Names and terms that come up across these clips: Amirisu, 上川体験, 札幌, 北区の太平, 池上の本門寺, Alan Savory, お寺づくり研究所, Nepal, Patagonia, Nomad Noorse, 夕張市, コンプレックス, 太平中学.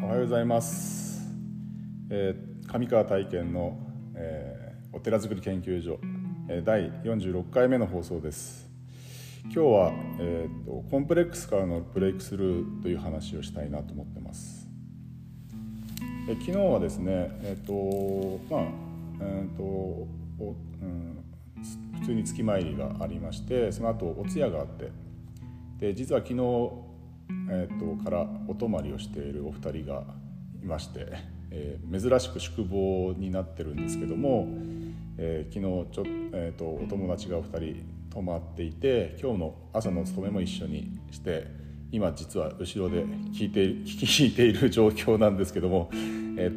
おはようございます、上川体験の、お寺づくり研究所、第46回目の放送です。今日は、コンプレックスからのブレイクスルーという話をしたいなと思ってます。昨日はですね、普通に月参りがありまして、その後お通夜があって、で実は昨日からお泊まりをしているお二人がいまして、珍しく宿坊になってるんですけども、昨日お友達がお二人泊まっていて、今日の朝の勤めも一緒にして、今実は後ろで聞いている状況なんですけども、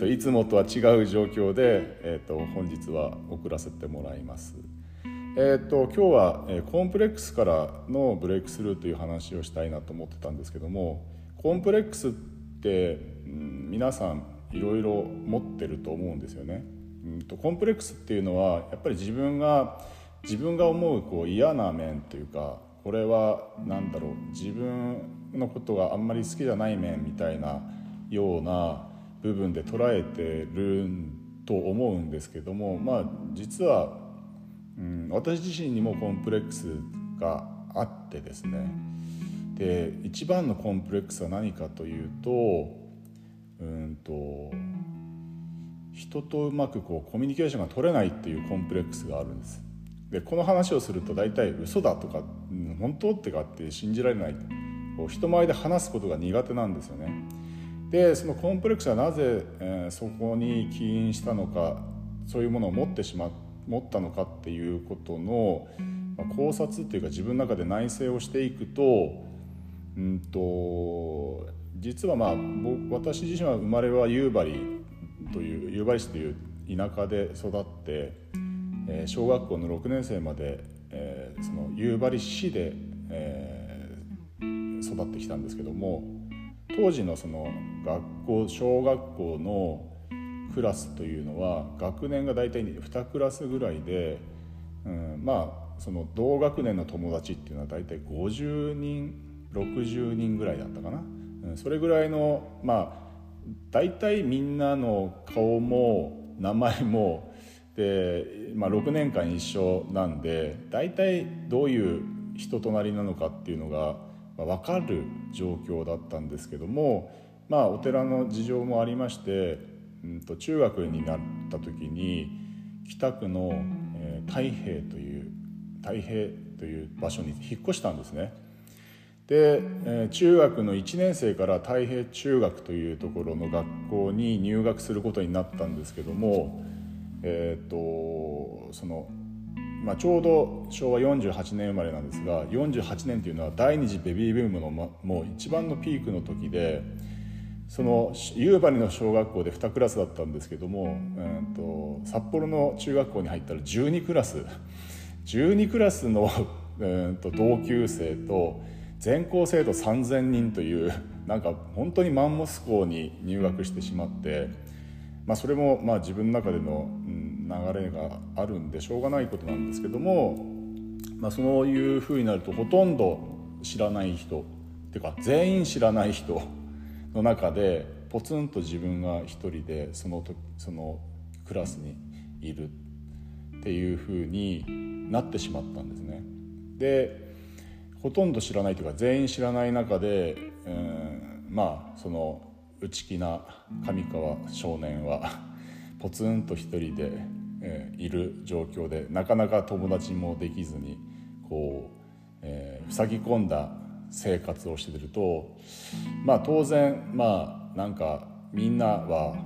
いつもとは違う状況で、本日は送らせてもらいます。今日は、コンプレックスからのブレイクスルーという話をしたいなと思ってたんですけども、コンプレックスって、皆さんいろいろ持ってると思うんですよね。コンプレックスっていうのはやっぱり自分が思う、嫌な面というか、これは何だろう、自分のことがあんまり好きじゃない面みたいなような部分で捉えてると思うんですけども、実は私自身にもコンプレックスがあってですね、で一番のコンプレックスは何かというと、人とうまくコミュニケーションが取れないっていうコンプレックスがあるんです。でこの話をすると大体嘘だとか本当ってかって信じられない、人前で話すことが苦手なんですよね。でそのコンプレックスはなぜ、そこに起因したのか、そういうものを持ったのかっていうことの考察というか、自分の中で内省をしていくと、実は私自身は生まれは夕張市という田舎で育って、小学校の6年生まで、その夕張市で、育ってきたんですけども、当時のその小学校のクラスというのは学年が大体2クラスぐらいで、その同学年の友達っていうのは大体50人60人ぐらいだったかな、それぐらいの大体みんなの顔も名前もで、6年間一緒なんで、大体どういう人となりなのかっていうのが分かる状況だったんですけども、お寺の事情もありまして、中学になった時に北区の太平という場所に引っ越したんですね。で中学の1年生から太平中学というところの学校に入学することになったんですけども、ちょうど昭和48年生まれなんですが、48年というのは第二次ベビーブームのもう一番のピークの時で、その夕張の小学校で2クラスだったんですけども、札幌の中学校に入ったら12クラスの同級生と全校生徒3000人という、なんか本当にマンモス校に入学してしまって、それも自分の中での流れがあるんでしょうがないことなんですけども、そういうふうになるとほとんど知らない人っていうか、全員知らない人の中でポツンと自分が一人でそのクラスにいるっていう風になってしまったんですね。でほとんど知らないというか全員知らない中で、その内気な上川少年はポツンと一人で、いる状況で、なかなか友達もできずに塞ぎ込んだ生活をしていると、当然なんかみんなは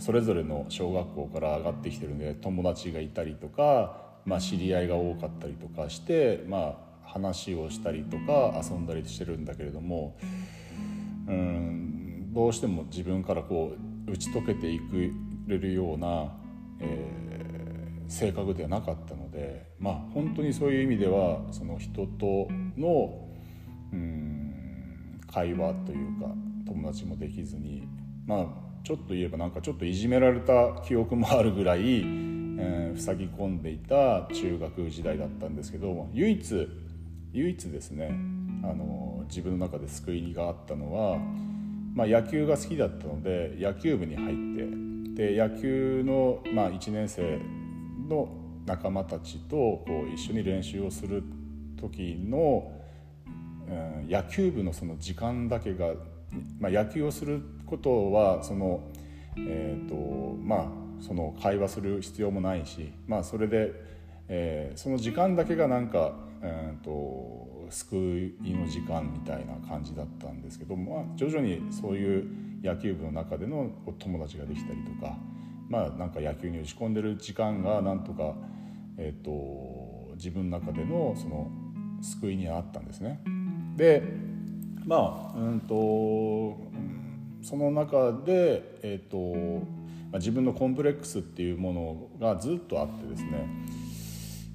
それぞれの小学校から上がってきてるんで、友達がいたりとか、知り合いが多かったりとかして、話をしたりとか遊んだりしてるんだけれども、どうしても自分から打ち解けていくれるような、性格ではなかったので、本当にそういう意味ではその人との会話というか友達もできずに、ちょっと言えばなんかちょっといじめられた記憶もあるぐらい、塞ぎ込んでいた中学時代だったんですけど、唯一ですね、自分の中で救いがあったのは、まあ、野球が好きだったので野球部に入って、で野球の、まあ、1年生の仲間たちとこう一緒に練習をする時の、野球部のその時間だけが、まあ、野球をすることはその、まあその会話する必要もないし、まあそれで、その時間だけがなんか、救いの時間みたいな感じだったんですけど、まあ、徐々にそういう野球部の中でのお友達ができたりとか、まあ、なんか野球に打ち込んでる時間がなんとか、自分の中でのその救いにあったんですね。で、まあその中で、自分のコンプレックスっていうものがずっとあってですね。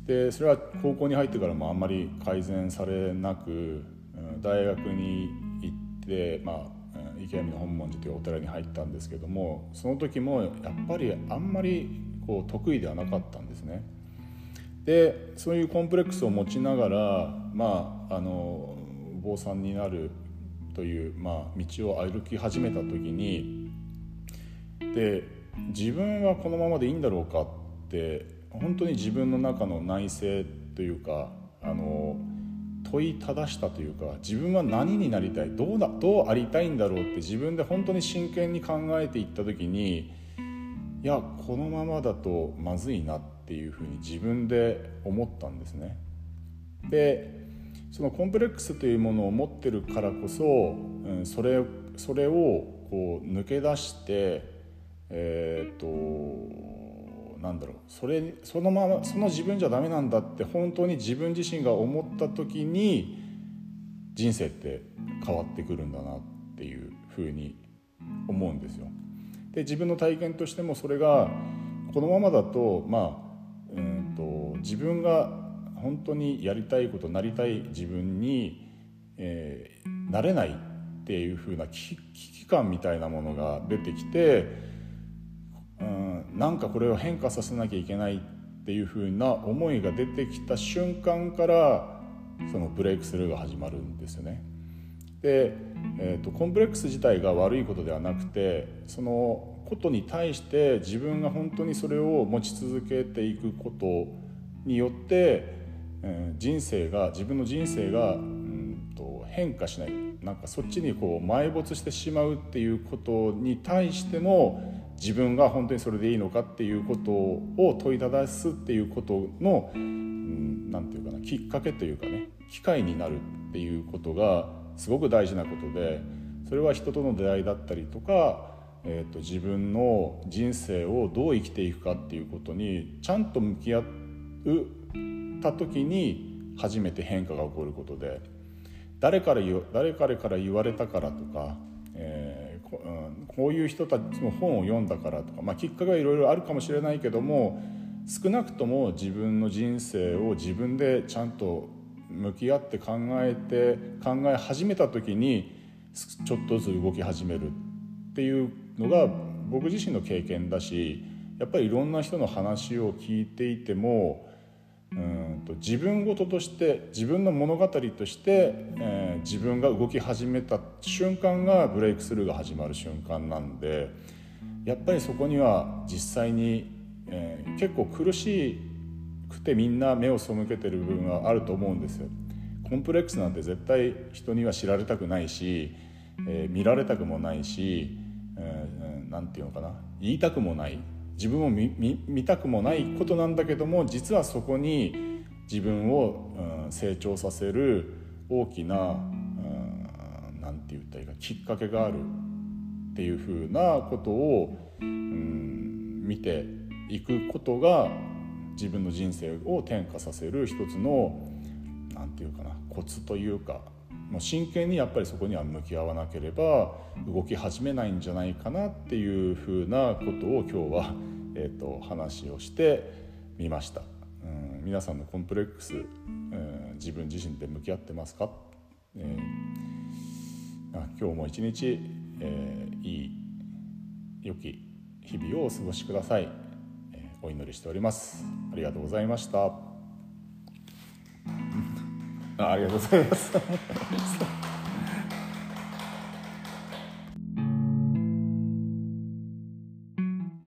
でそれは高校に入ってからもあんまり改善されなく、大学に行って、まあ、池上の本門寺というお寺に入ったんですけども、その時もやっぱりあんまりこう得意ではなかったんですね。でそういうコンプレックスを持ちながら、まあ、お坊さんになるという、まあ、道を歩き始めた時に、で自分はこのままでいいんだろうかって本当に自分の中の内政というか問いただしたというか、自分は何になりたい、どうありたいんだろうって自分で本当に真剣に考えていった時に、いやこのままだとまずいなっていうふうに自分で思ったんですね。でそのコンプレックスというものを持ってるからこそ、それをこう抜け出してなんだろう、そのままその自分じゃダメなんだって本当に自分自身が思った時に、人生って変わってくるんだなっていうふうに思うんですよ。で自分の体験としてもそれがこのままだと、まあ自分が本当にやりたいことなりたい自分に、なれないっていうふうな危機感みたいなものが出てきて、なんかこれを変化させなきゃいけないっていう風な思いが出てきた瞬間からそのブレイクスルーが始まるんですよね。で、コンプレックス自体が悪いことではなくて、そのことに対して自分が本当にそれを持ち続けていくことによって、自分の人生が変化しない、なんかそっちにこう埋没してしまうっていうことに対しても、自分が本当にそれでいいのかっていうことを問いただすっていうことのなんていうかな、きっかけというかね、機会になるっていうことがすごく大事なことで、それは人との出会いだったりとか、自分の人生をどう生きていくかっていうことにちゃんと向き合った時に初めて変化が起こることで、誰から言われたからとか、こういう人たちの本を読んだからとか、まあ、きっかけはいろいろあるかもしれないけども、少なくとも自分の人生を自分でちゃんと向き合って考え始めた時にちょっとずつ動き始めるっていうのが僕自身の経験だし、やっぱりいろんな人の話を聞いていても、自分事として自分の物語として、自分が動き始めた瞬間がブレイクスルーが始まる瞬間なんで、やっぱりそこには実際に、結構苦しくてみんな目を背けてる部分があると思うんですよ。コンプレックスなんて絶対人には知られたくないし、見られたくもないし、なんていうのかな、言いたくもない、自分を 見たくもないことなんだけども、実はそこに自分を、成長させる大きな、なんて言ったらいいか、きっかけがあるっていうふうなことを、見ていくことが自分の人生を転化させる一つの、なんていうかな、コツというか、もう真剣にやっぱりそこには向き合わなければ動き始めないんじゃないかなっていうふうなことを今日は、話をしてみました。皆さんのコンプレックス、自分自身で向き合ってますか？今日も一日、良き日々をお過ごしください。お祈りしております。ありがとうございました。ありがとうございます